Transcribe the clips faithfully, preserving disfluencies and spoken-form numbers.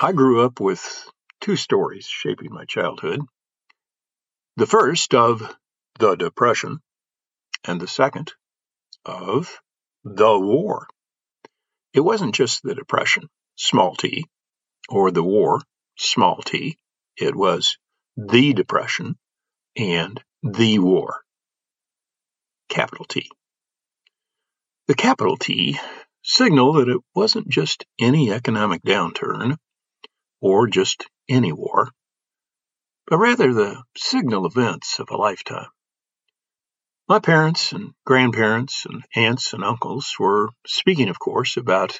I grew up with two stories shaping my childhood. The first of the Depression, and the second of the war. It wasn't just the Depression, small t, or the war, small t. It was the Depression and the war, capital T. The capital T signaled that it wasn't just any economic downturn or just any war, but rather the signal events of a lifetime. My parents and grandparents and aunts and uncles were speaking, of course, about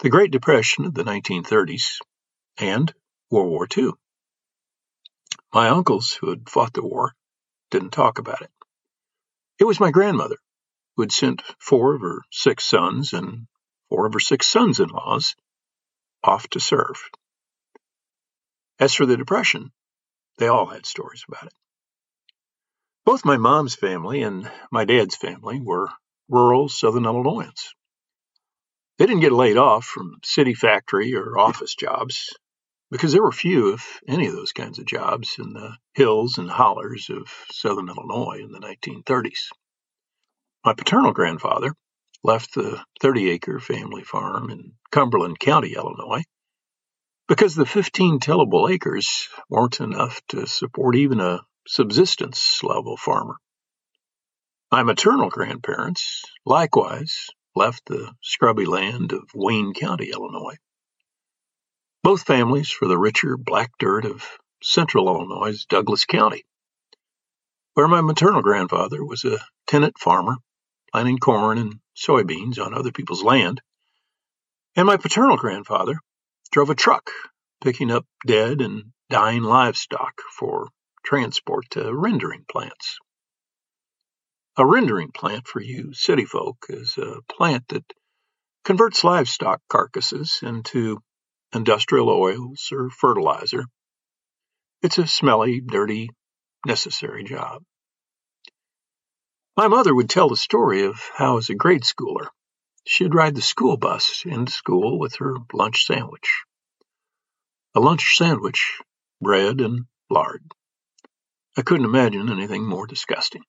the Great Depression of the nineteen thirties and World War Two. My uncles, who had fought the war, didn't talk about it. It was my grandmother, who had sent four of her six sons and four of her six sons-in-laws off to serve. As for the Depression, they all had stories about it. Both my mom's family and my dad's family were rural Southern Illinoisans. They didn't get laid off from city factory or office jobs, because there were few, if any, of those kinds of jobs in the hills and hollers of Southern Illinois in the nineteen thirties. My paternal grandfather left the thirty-acre family farm in Cumberland County, Illinois, because the fifteen tillable acres weren't enough to support even a subsistence-level farmer. My maternal grandparents likewise left the scrubby land of Wayne County, Illinois. Both families for the richer black dirt of central Illinois' Douglas County, where my maternal grandfather was a tenant farmer, planting corn and soybeans on other people's land, and my paternal grandfather drove a truck, picking up dead and dying livestock for transport to rendering plants. A rendering plant, for you city folk, is a plant that converts livestock carcasses into industrial oils or fertilizer. It's a smelly, dirty, necessary job. My mother would tell the story of how, as a grade schooler, she'd ride the school bus into school with her lunch sandwich. A lunch sandwich, bread and lard. I couldn't imagine anything more disgusting.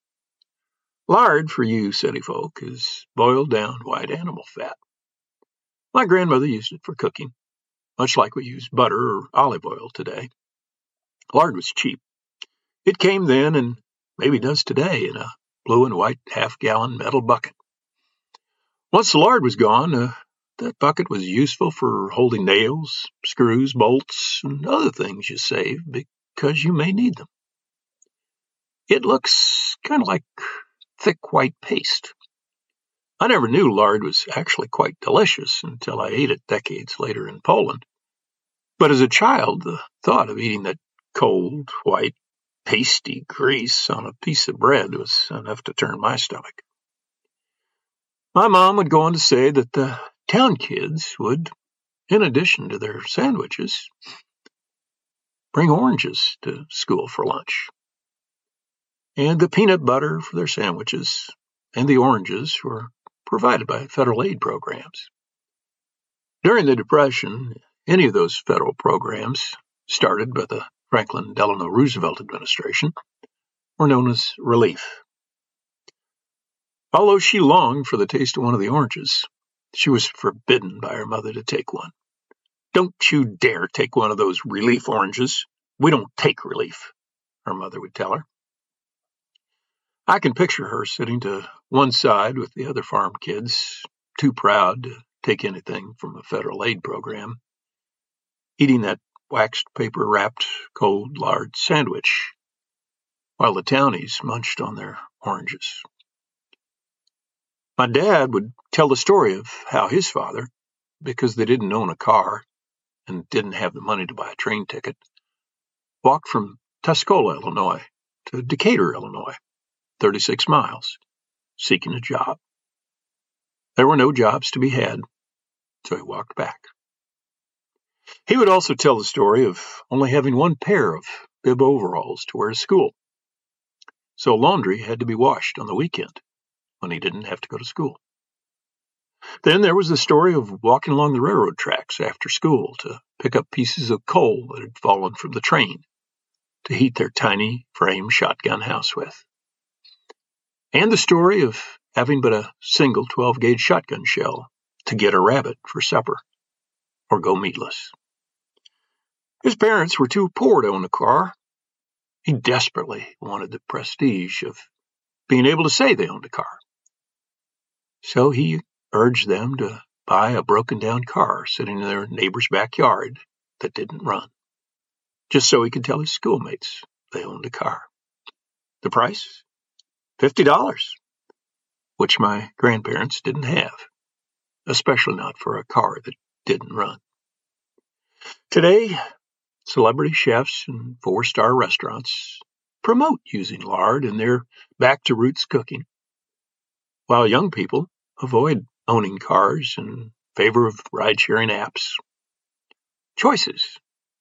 Lard, for you city folk, is boiled down white animal fat. My grandmother used it for cooking, much like we use butter or olive oil today. Lard was cheap. It came then, and maybe does today, in a blue and white half-gallon metal bucket. Once the lard was gone, uh, that bucket was useful for holding nails, screws, bolts, and other things you save because you may need them. It looks kind of like thick white paste. I never knew lard was actually quite delicious until I ate it decades later in Poland. But as a child, the thought of eating that cold, white, pasty grease on a piece of bread was enough to turn my stomach. My mom would go on to say that the town kids would, in addition to their sandwiches, bring oranges to school for lunch. And the peanut butter for their sandwiches and the oranges were provided by federal aid programs. During the Depression, any of those federal programs, started by the Franklin Delano Roosevelt administration, were known as relief. Although she longed for the taste of one of the oranges, she was forbidden by her mother to take one. "Don't you dare take one of those relief oranges. We don't take relief," her mother would tell her. I can picture her sitting to one side with the other farm kids, too proud to take anything from a federal aid program, eating that waxed paper-wrapped cold lard sandwich, while the townies munched on their oranges. My dad would tell the story of how his father, because they didn't own a car and didn't have the money to buy a train ticket, walked from Tuscola, Illinois, to Decatur, Illinois, thirty-six miles, seeking a job. There were no jobs to be had, so he walked back. He would also tell the story of only having one pair of bib overalls to wear to school, so laundry had to be washed on the weekend when he didn't have to go to school. Then there was the story of walking along the railroad tracks after school to pick up pieces of coal that had fallen from the train to heat their tiny frame shotgun house with. And the story of having but a single twelve-gauge shotgun shell to get a rabbit for supper or go meatless. His parents were too poor to own a car. He desperately wanted the prestige of being able to say they owned a car. So he urged them to buy a broken-down car sitting in their neighbor's backyard that didn't run, just so he could tell his schoolmates they owned a car. The price? Fifty dollars, which my grandparents didn't have, especially not for a car that didn't run. Today, celebrity chefs and four-star restaurants promote using lard in their back-to-roots cooking, while young people avoid owning cars in favor of ride-sharing apps. Choices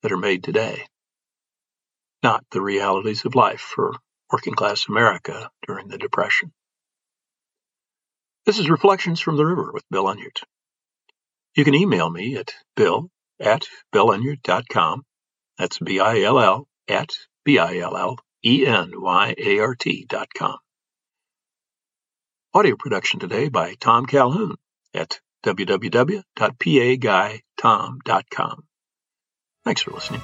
that are made today, not the realities of life for working-class America during the Depression. This is Reflections from the River with Bill Unyart. You can email me at bill at bill unyart dot com. That's B I L L at B I L L E N Y A R T dot com. Audio production today by Tom Calhoun at w w w dot p a guy tom dot com. Thanks for listening.